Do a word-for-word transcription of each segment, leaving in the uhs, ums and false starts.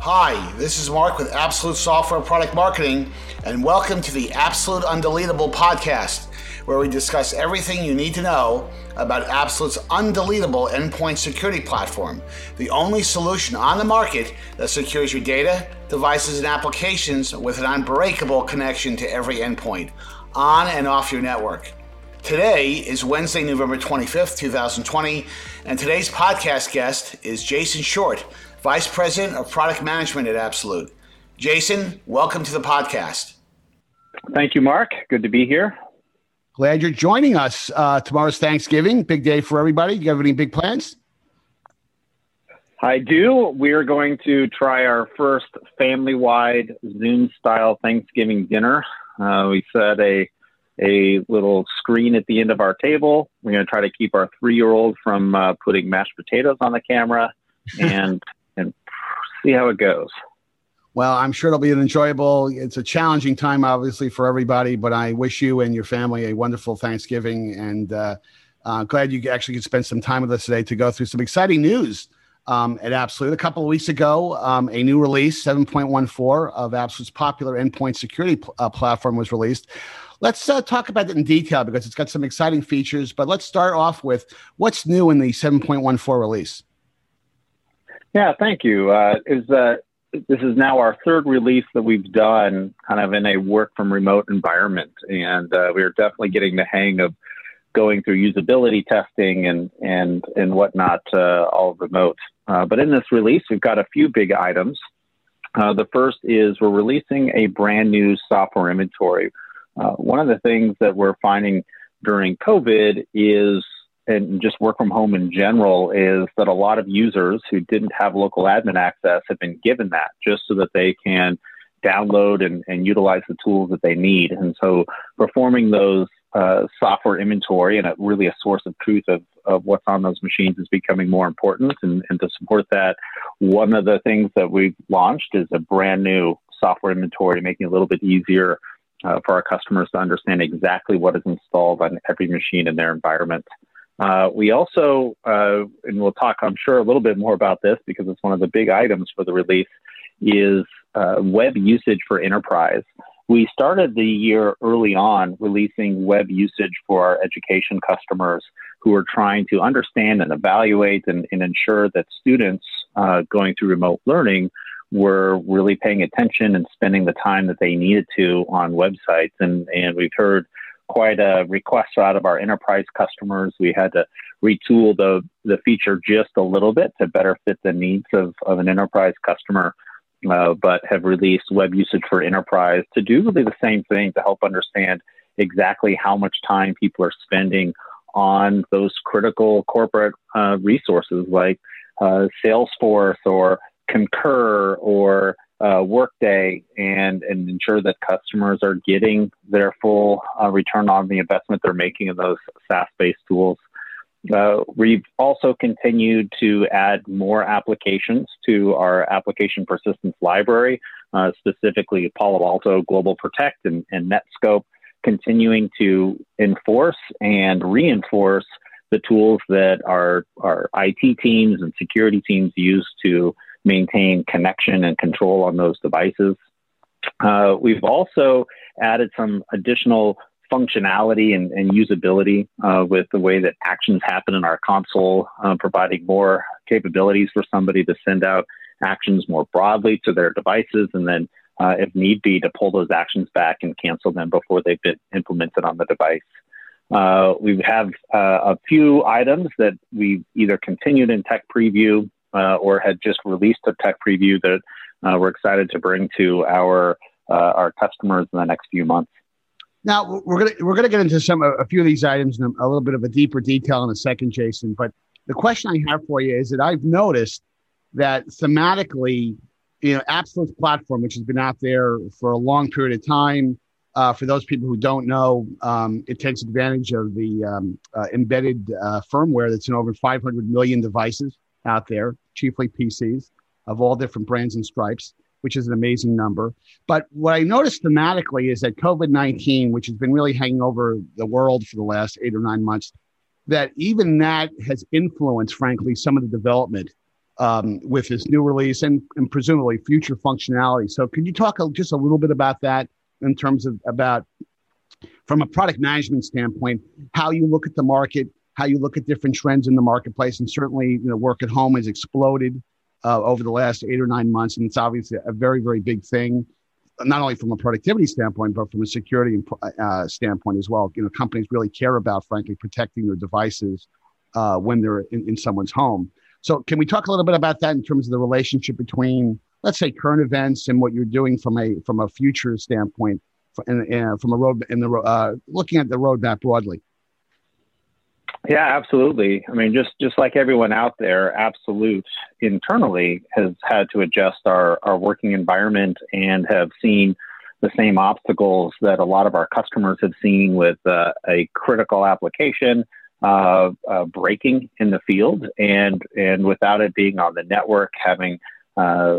Hi, this is Mark with Absolute Software Product Marketing, and welcome to the Absolute Undeletable podcast, where we discuss everything you need to know about Absolute's undeletable endpoint security platform, the only solution on the market that secures your data, devices, and applications with an unbreakable connection to every endpoint, on and off your network. Today is Wednesday, November twenty-fifth, two thousand twenty, and today's podcast guest is Jason Short, Vice President of Product Management at Absolute. Jason, welcome to the podcast. Thank you, Mark. Good to be here. Glad you're joining us. Uh, tomorrow's Thanksgiving, big day for everybody. You have any big plans? I do. We're going to try our first family-wide Zoom-style Thanksgiving dinner. Uh, we set a a little screen at the end of our table. We're going to try to keep our three-year-old from uh, putting mashed potatoes on the camera and and see how it goes. Well, I'm sure it'll be an enjoyable, it's a challenging time, obviously, for everybody, but I wish you and your family a wonderful Thanksgiving, and uh, uh, glad you actually could spend some time with us today to go through some exciting news um, at Absolute. A couple of weeks ago, um, a new release, seven point one four of Absolute's popular endpoint security pl- uh, platform was released. Let's uh, talk about it in detail because it's got some exciting features, but let's start off with what's new in the seven point one four release. Yeah, thank you. Uh, is, uh, this is now our third release that we've done kind of in a work from remote environment. And uh, we're definitely getting the hang of going through usability testing and, and, and whatnot, uh, all remote. Uh, but in this release, we've got a few big items. Uh, the first is we're releasing a brand new software inventory. Uh, one of the things that we're finding during COVID is and just work from home in general, is that a lot of users who didn't have local admin access have been given that just so that they can download and, and utilize the tools that they need. And so performing those uh, software inventory and a, really a source of truth of, of what's on those machines is becoming more important. And, and to support that, one of the things that we've launched is a brand new software inventory, making it a little bit easier uh, for our customers to understand exactly what is installed on every machine in their environment. Uh, we also, uh, and we'll talk, I'm sure, a little bit more about this because it's one of the big items for the release, is uh, web usage for enterprise. We started the year early on releasing web usage for our education customers who are trying to understand and evaluate and, and ensure that students uh, going through remote learning were really paying attention and spending the time that they needed to on websites. And, and we've heard quite a request out of our enterprise customers. We had to retool the, the feature just a little bit to better fit the needs of, of an enterprise customer, uh, but have released web usage for enterprise to do really the same thing to help understand exactly how much time people are spending on those critical corporate uh, resources like uh, Salesforce or Concur or Uh, Workday, and, and ensure that customers are getting their full uh, return on the investment they're making in those SaaS-based tools. Uh, we've also continued to add more applications to our application persistence library, uh, specifically Palo Alto Global Protect and, and NetScope, continuing to enforce and reinforce the tools that our, our I T teams and security teams use to maintain connection and control on those devices. Uh, we've also added some additional functionality and, and usability uh, with the way that actions happen in our console, uh, providing more capabilities for somebody to send out actions more broadly to their devices, and then uh, if need be, to pull those actions back and cancel them before they've been implemented on the device. Uh, we have uh, a few items that we've either continued in tech preview Uh, or had just released a tech preview that uh, we're excited to bring to our uh, our customers in the next few months. Now we're gonna we're gonna get into some a few of these items in a, a little bit of a deeper detail in a second, Jason. But the question I have for you is that I've noticed that thematically, you know, Absolute's platform, which has been out there for a long period of time. Uh, for those people who don't know, um, it takes advantage of the um, uh, embedded uh, firmware that's in over five hundred million devices out there, chiefly P Cs of all different brands and stripes, which is an amazing number. But what I noticed thematically is that COVID nineteen, which has been really hanging over the world for the last eight or nine months, that even that has influenced, frankly, some of the development um, with this new release and, and presumably future functionality. So could you talk a, just a little bit about that in terms of about, from a product management standpoint, how you look at the market, how you look at different trends in the marketplace, and certainly, you know, work at home has exploded uh, over the last eight or nine months, and it's obviously a very, very big thing, not only from a productivity standpoint, but from a security uh, standpoint as well. You know, companies really care about, frankly, protecting their devices uh, when they're in, in someone's home. So can we talk a little bit about that in terms of the relationship between, let's say, current events and what you're doing from a from a future standpoint, and, and from a road in the uh, looking at the roadmap broadly? Yeah, absolutely. I mean, just just like everyone out there, Absolute internally has had to adjust our, our working environment and have seen the same obstacles that a lot of our customers have seen with uh, a critical application uh, uh, breaking in the field, and and without it being on the network, having uh,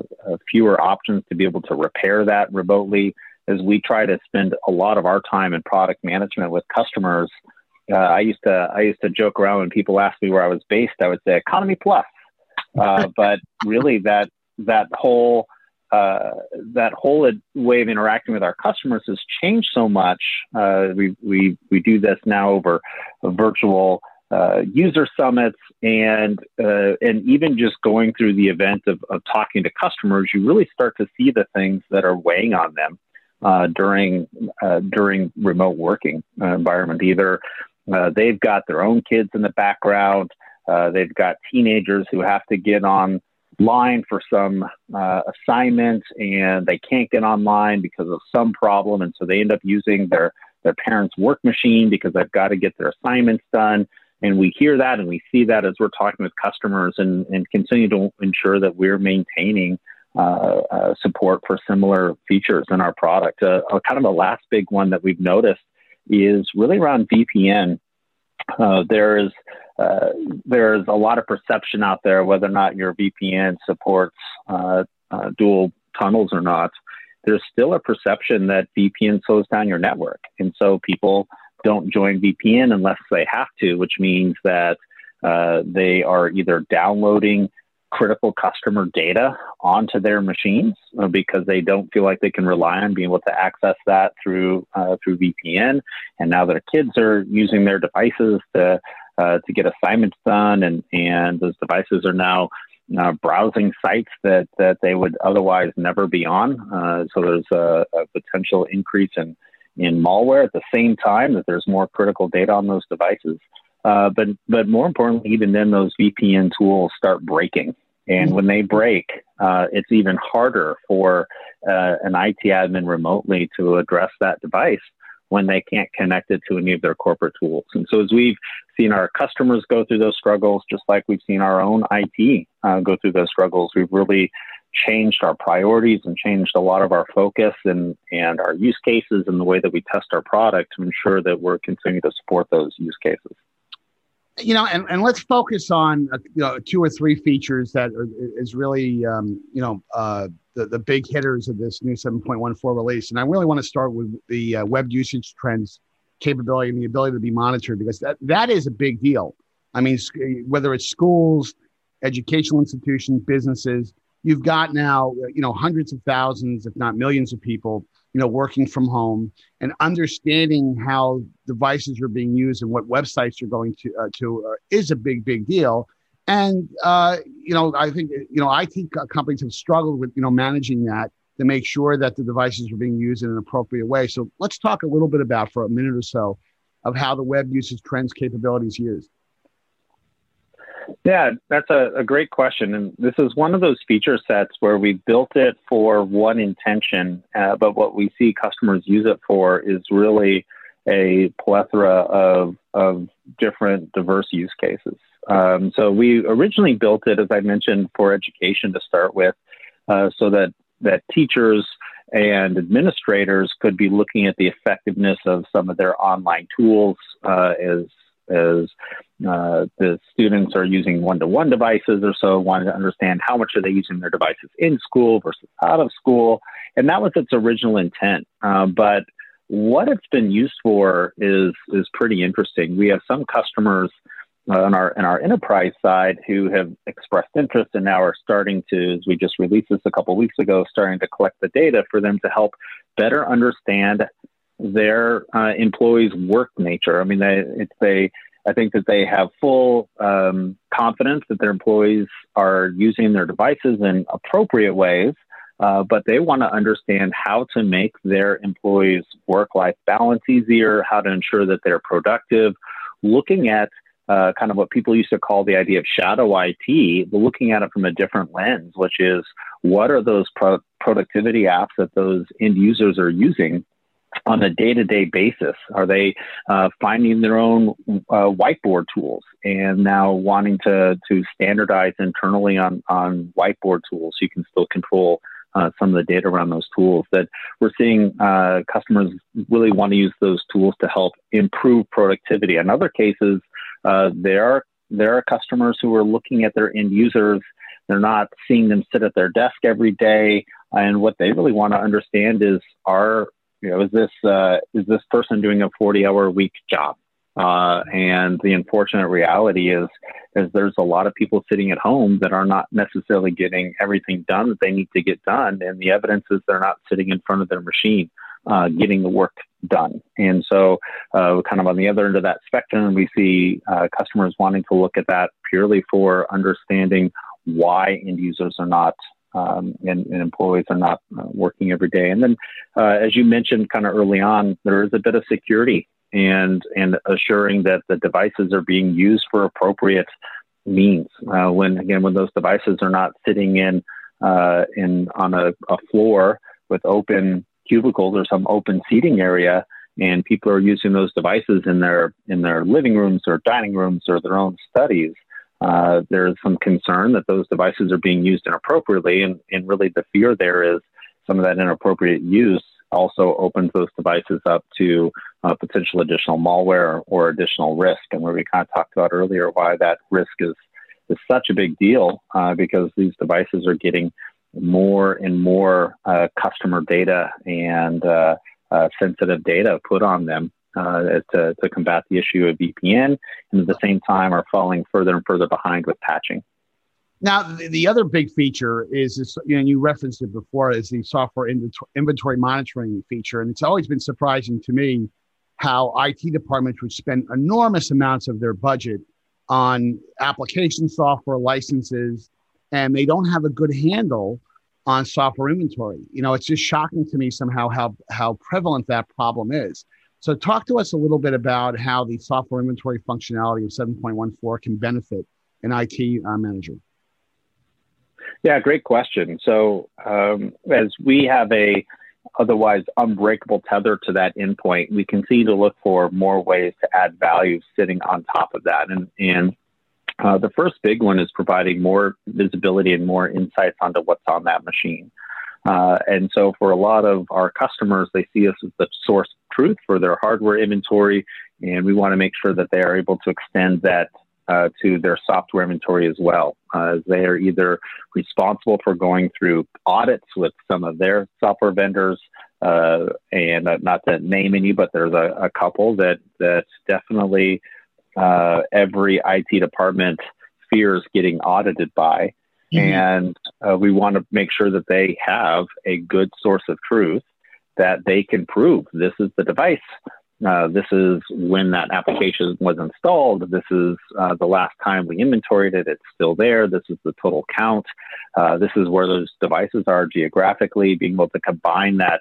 fewer options to be able to repair that remotely. As we try to spend a lot of our time in product management with customers, Uh, I used to I used to joke around when people asked me where I was based. I would say Economy Plus, uh, but really that that whole uh, that whole ad- way of interacting with our customers has changed so much. Uh, we we we do this now over virtual uh, user summits, and uh, and even just going through the event of, of talking to customers, you really start to see the things that are weighing on them uh, during uh, during remote working uh, environment, either. Uh, they've got their own kids in the background. Uh, they've got teenagers who have to get online for some uh, assignment, and they can't get online because of some problem. And so they end up using their, their parents' work machine because they've got to get their assignments done. And we hear that and we see that as we're talking with customers, and, and continue to ensure that we're maintaining uh, uh, support for similar features in our product. Uh, kind of a last big one that we've noticed is really around V P N. Uh, there is uh, there is a lot of perception out there whether or not your V P N supports uh, uh, dual tunnels or not. There's still a perception that V P N slows down your network, and so people don't join V P N unless they have to, which means that uh, they are either downloading critical customer data onto their machines because they don't feel like they can rely on being able to access that through uh, through V P N. And now their kids are using their devices to uh, to get assignments done, and, and those devices are now uh, browsing sites that, that they would otherwise never be on. Uh, so there's a, a potential increase in, in malware at the same time that there's more critical data on those devices. Uh, but but more importantly, even then, those V P N tools start breaking. And when they break, uh, it's even harder for uh, an I T admin remotely to address that device when they can't connect it to any of their corporate tools. And so as we've seen our customers go through those struggles, just like we've seen our own I T uh, go through those struggles, we've really changed our priorities and changed a lot of our focus and, and our use cases and the way that we test our product to ensure that we're continuing to support those use cases. You know, and, and let's focus on uh, you know, two or three features that are, is really, um, you know, uh, the, the big hitters of this new seven point one four release. And I really want to start with the uh, web usage trends capability and the ability to be monitored, because that, that is a big deal. I mean, sc- whether it's schools, educational institutions, businesses, you've got now, you know, hundreds of thousands, if not millions of people, you know, working from home and understanding how devices are being used and what websites are going to uh, to uh, is a big, big deal. And, uh, you know, I think, you know, I T companies have struggled with, you know, managing that to make sure that the devices are being used in an appropriate way. So let's talk a little bit about for a minute or so of how the web usage trends capability is used. Yeah, that's a, a great question. And this is one of those feature sets where we built it for one intention, uh, but what we see customers use it for is really a plethora of, of different diverse use cases. Um, so we originally built it, as I mentioned, for education to start with, uh, so that, that teachers and administrators could be looking at the effectiveness of some of their online tools uh, as As uh, the students are using one-to-one devices or so, wanted to understand how much are they using their devices in school versus out of school. And that was its original intent. Uh, but what it's been used for is is pretty interesting. We have some customers on our in our enterprise side who have expressed interest and now are starting to, as we just released this a couple of weeks ago, starting to collect the data for them to help better understand their uh, employees' work nature. I mean, they, it's a, I think that they have full um, confidence that their employees are using their devices in appropriate ways, uh, but they want to understand how to make their employees' work-life balance easier, how to ensure that they're productive, looking at uh, kind of what people used to call the idea of shadow I T, but looking at it from a different lens, which is what are those pro- productivity apps that those end users are using on a day-to-day basis? Are they uh, finding their own uh, whiteboard tools and now wanting to to standardize internally on, on whiteboard tools so you can still control uh, some of the data around those tools? That we're seeing uh, customers really want to use those tools to help improve productivity. In other cases, uh, there are, there are customers who are looking at their end users. They're not seeing them sit at their desk every day. And what they really want to understand is, are You know, is this uh, is this person doing a forty-hour-a-week job? Uh, and the unfortunate reality is, is there's a lot of people sitting at home that are not necessarily getting everything done that they need to get done. And the evidence is they're not sitting in front of their machine uh, getting the work done. And so uh, kind of on the other end of that spectrum, we see uh, customers wanting to look at that purely for understanding why end users are not Um, and, and employees are not uh, working every day. And then, uh, as you mentioned kind of early on, there is a bit of security and, and assuring that the devices are being used for appropriate means. Uh, when, again, when those devices are not sitting in, uh, in on a, a floor with open cubicles or some open seating area, and people are using those devices in their, in their living rooms or dining rooms or their own studies, Uh, there is some concern that those devices are being used inappropriately, and, and really the fear there is some of that inappropriate use also opens those devices up to uh, potential additional malware or additional risk. And where we kind of talked about earlier why that risk is, is such a big deal, uh, because these devices are getting more and more uh, customer data and uh, uh, sensitive data put on them. Uh, to, to combat the issue of V P N, and at the same time are falling further and further behind with patching. Now, the, the other big feature is, this, you know, and you referenced it before, is the software inventory, inventory monitoring feature. And it's always been surprising to me how I T departments would spend enormous amounts of their budget on application software licenses, and they don't have a good handle on software inventory. You know, it's just shocking to me somehow how how prevalent that problem is. So talk to us a little bit about how the software inventory functionality of seven point one four can benefit an I T uh, manager. Yeah, great question. So um, as we have a otherwise unbreakable tether to that endpoint, we continue to look for more ways to add value sitting on top of that. And, and uh, the first big one is providing more visibility and more insights onto what's on that machine. Uh, and so for a lot of our customers, they see us as the source of truth for their hardware inventory, and we want to make sure that they are able to extend that uh, to their software inventory as well. Uh, they are either responsible for going through audits with some of their software vendors, uh, and uh, not to name any, but there's a, a couple that that definitely uh, every I T department fears getting audited by. Mm-hmm. And uh, we want to make sure that they have a good source of truth that they can prove this is the device. Uh, this is when that application was installed. This is uh, the last time we inventoried it. It's still there. This is the total count. Uh, this is where those devices are geographically, being able to combine that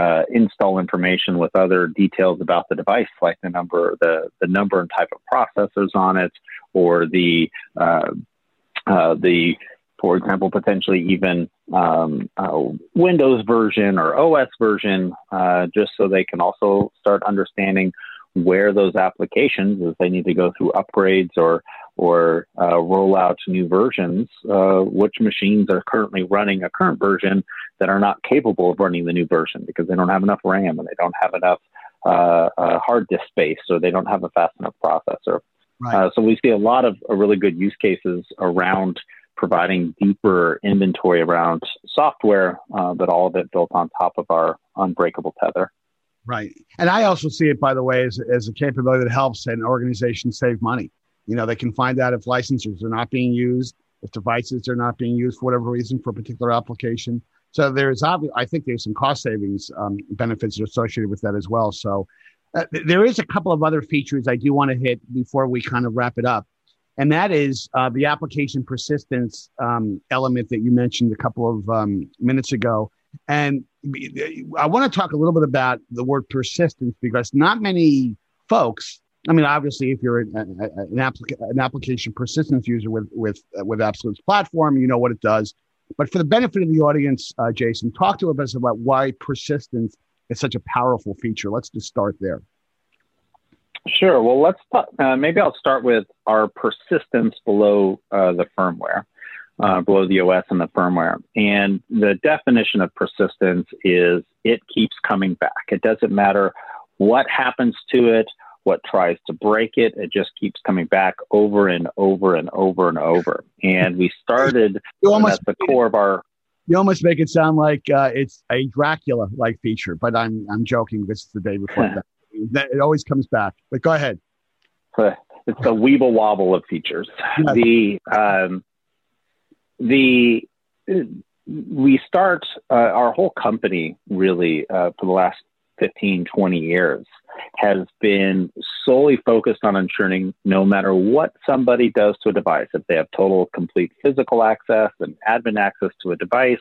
uh, install information with other details about the device, like the number, the, the number and type of processors on it, or the, uh, uh, the, for example, potentially even um, uh, Windows version or O S version, uh, just so they can also start understanding where those applications, if they need to go through upgrades or or uh, roll out new versions, uh, which machines are currently running a current version that are not capable of running the new version because they don't have enough RAM and they don't have enough uh, uh, hard disk space, or they don't have a fast enough processor. Right. Uh, so we see a lot of uh, really good use cases around providing deeper inventory around software, uh, but all of it built on top of our unbreakable tether. Right. And I also see it, by the way, as, as a capability that helps an organization save money. You know, they can find out if licenses are not being used, if devices are not being used for whatever reason for a particular application. So there's obviously, I think there's some cost savings um, benefits associated with that as well. So uh, th- there is a couple of other features I do want to hit before we kind of wrap it up. And that is uh, the application persistence um, element that you mentioned a couple of um, minutes ago. And I want to talk a little bit about the word persistence, because not many folks, I mean, obviously, if you're an, an, applica- an application persistence user with with uh, with Absolute's platform, you know what it does. But for the benefit of the audience, uh, Jason, talk to us about why persistence is such a powerful feature. Let's just start there. Sure. Well, let's talk, uh, maybe I'll start with our persistence below uh, the firmware, uh, below the O S and the firmware. And the definition of persistence is it keeps coming back. It doesn't matter what happens to it, what tries to break it, it just keeps coming back over and over and over and over. And we started at the core of our. You almost make it sound like uh, it's a Dracula-like feature, but I'm I'm joking. This is the day before that. It always comes back, but go ahead. It's the weeble wobble of features. Yes. The um, the we start uh, our whole company really uh, for the last fifteen, twenty years has been solely focused on ensuring no matter what somebody does to a device, if they have total complete physical access and admin access to a device,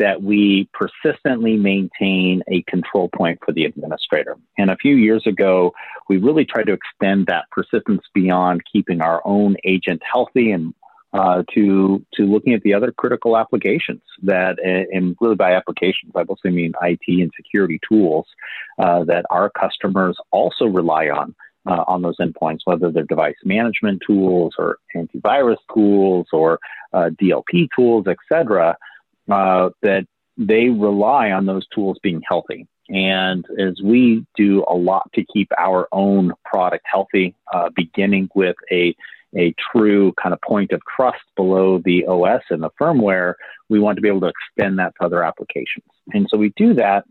that we persistently maintain a control point for the administrator. And a few years ago, we really tried to extend that persistence beyond keeping our own agent healthy and uh, to to looking at the other critical applications that, and really by applications, I also mean I T and security tools uh, that our customers also rely on, uh, on those endpoints, whether they're device management tools or antivirus tools or uh, D L P tools, et cetera. Uh, that they rely on those tools being healthy. And as we do a lot to keep our own product healthy, uh, beginning with a, a true kind of point of trust below the O S and the firmware, we want to be able to extend that to other applications. And so we do that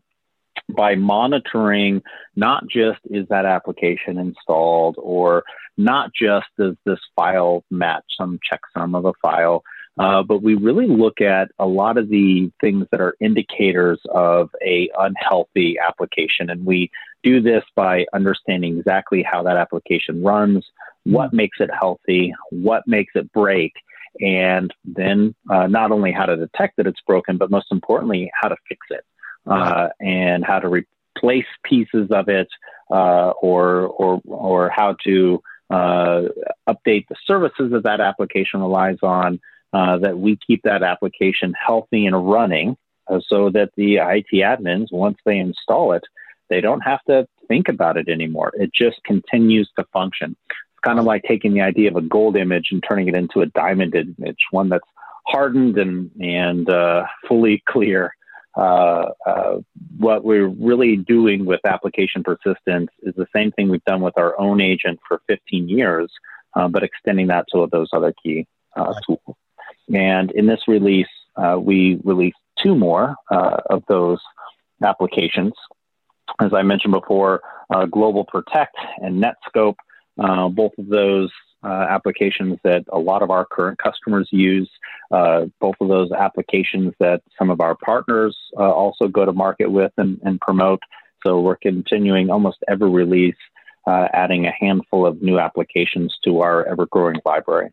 by monitoring not just is that application installed, or not just does this file match some checksum of a file, Uh, but we really look at a lot of the things that are indicators of a unhealthy application. And we do this by understanding exactly how that application runs, what makes it healthy, what makes it break, and then uh, not only how to detect that it's broken, but most importantly, how to fix it uh, and how to replace pieces of it uh, or, or, or how to uh, update the services that that application relies on. Uh, that we keep that application healthy and running uh, so that the I T admins, once they install it, they don't have to think about it anymore. It just continues to function. It's kind of like taking the idea of a gold image and turning it into a diamond image, one that's hardened and, and uh, fully clear. Uh, uh, what we're really doing with application persistence is the same thing we've done with our own agent for fifteen years, uh, but extending that to those other key uh, tools. And in this release, uh, we released two more uh, of those applications. As I mentioned before, uh, Global Protect and NetScope, uh, both of those uh, applications that a lot of our current customers use, uh, both of those applications that some of our partners uh, also go to market with and, and promote. So we're continuing almost every release, uh, adding a handful of new applications to our ever-growing library.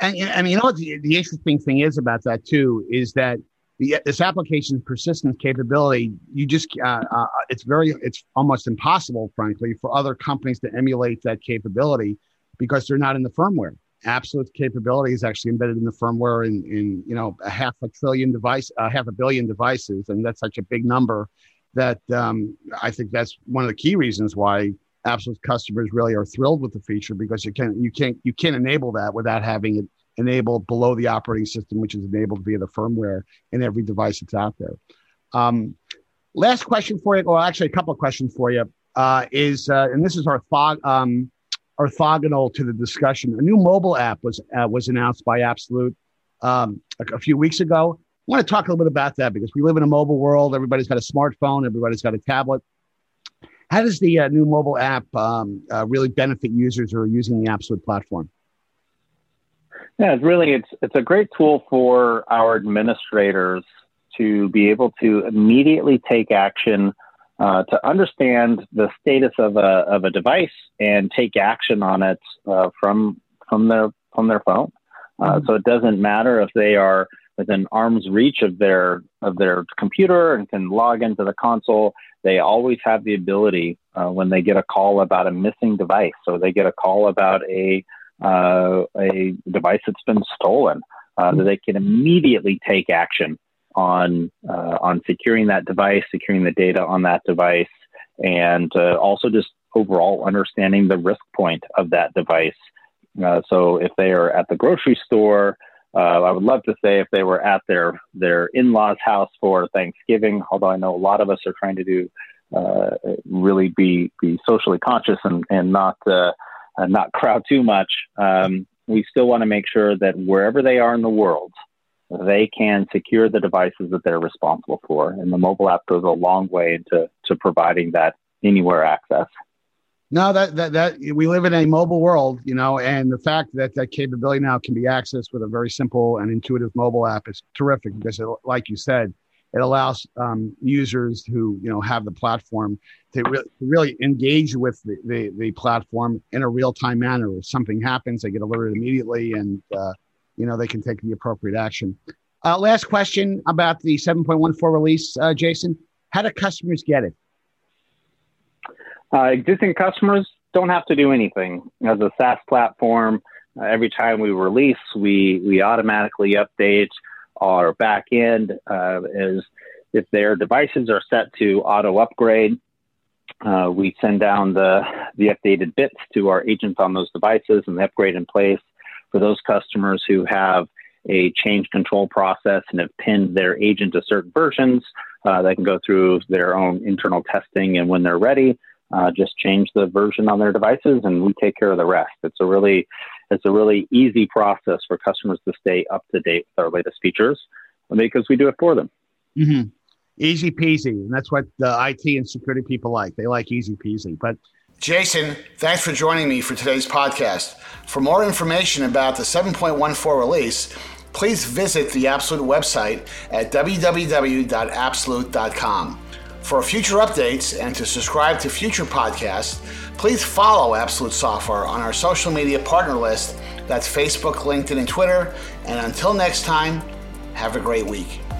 And I mean, you know what the, the interesting thing is about that too is that the, this application persistence capability, you just uh, uh, it's very it's almost impossible, frankly, for other companies to emulate that capability because they're not in the firmware. Absolute's capability is actually embedded in the firmware in, in you know a half a trillion device, uh, half a billion devices, and that's such a big number that um, I think that's one of the key reasons why Absolute customers really are thrilled with the feature, because you can't you can't you can't enable that without having it enabled below the operating system, which is enabled via the firmware in every device that's out there. Um, last question for you, or actually a couple of questions for you, uh, is uh, and this is orthog- um, orthogonal to the discussion. A new mobile app was uh, was announced by Absolute um, a, a few weeks ago. I want to talk a little bit about that because we live in a mobile world. Everybody's got a smartphone. Everybody's got a tablet. How does the uh, new mobile app um, uh, really benefit users who are using the Absolute platform? Yeah, it's really, it's, it's a great tool for our administrators to be able to immediately take action uh, to understand the status of a, of a device and take action on it uh, from, from, their, from their phone. Uh, mm-hmm. So it doesn't matter if they are within arm's reach of their, of their computer and can log into the console. They always have the ability uh, when they get a call about a missing device. So they get a call about a Uh, a device that's been stolen, uh, that they can immediately take action on uh, on securing that device, securing the data on that device, and uh, also just overall understanding the risk point of that device. Uh, so if they are at the grocery store, uh, I would love to say if they were at their, their in-laws' house for Thanksgiving, although I know a lot of us are trying to do uh, really be, be socially conscious and, and not... Uh, Uh, not crowd too much. Um, we still want to make sure that wherever they are in the world, they can secure the devices that they're responsible for. And the mobile app goes a long way into to providing that anywhere access. No, that, that, that we live in a mobile world, you know, and the fact that that capability now can be accessed with a very simple and intuitive mobile app is terrific because, it, like you said, it allows um, users who, you know, have the platform to re- really engage with the, the, the platform in a real-time manner. If something happens, they get alerted immediately and, uh, you know, they can take the appropriate action. Uh, last question about the seven point one four release, uh, Jason. How do customers get it? Uh, existing customers don't have to do anything. As a SaaS platform, uh, every time we release, we we automatically update our back end uh, is if their devices are set to auto upgrade, uh, we send down the, the updated bits to our agents on those devices and the upgrade in place. For those customers who have a change control process and have pinned their agent to certain versions, uh, they can go through their own internal testing, and when they're ready, uh, just change the version on their devices and we take care of the rest. It's a really It's a really easy process for customers to stay up to date with our latest features because we do it for them. Mm-hmm. Easy peasy. And that's what the I T and security people like. They like easy peasy. But Jason, thanks for joining me for today's podcast. For more information about the seven point one four release, please visit the Absolute website at w w w dot absolute dot com. For future updates and to subscribe to future podcasts, please follow Absolute Software on our social media partner list. That's Facebook, LinkedIn, and Twitter. And until next time, have a great week.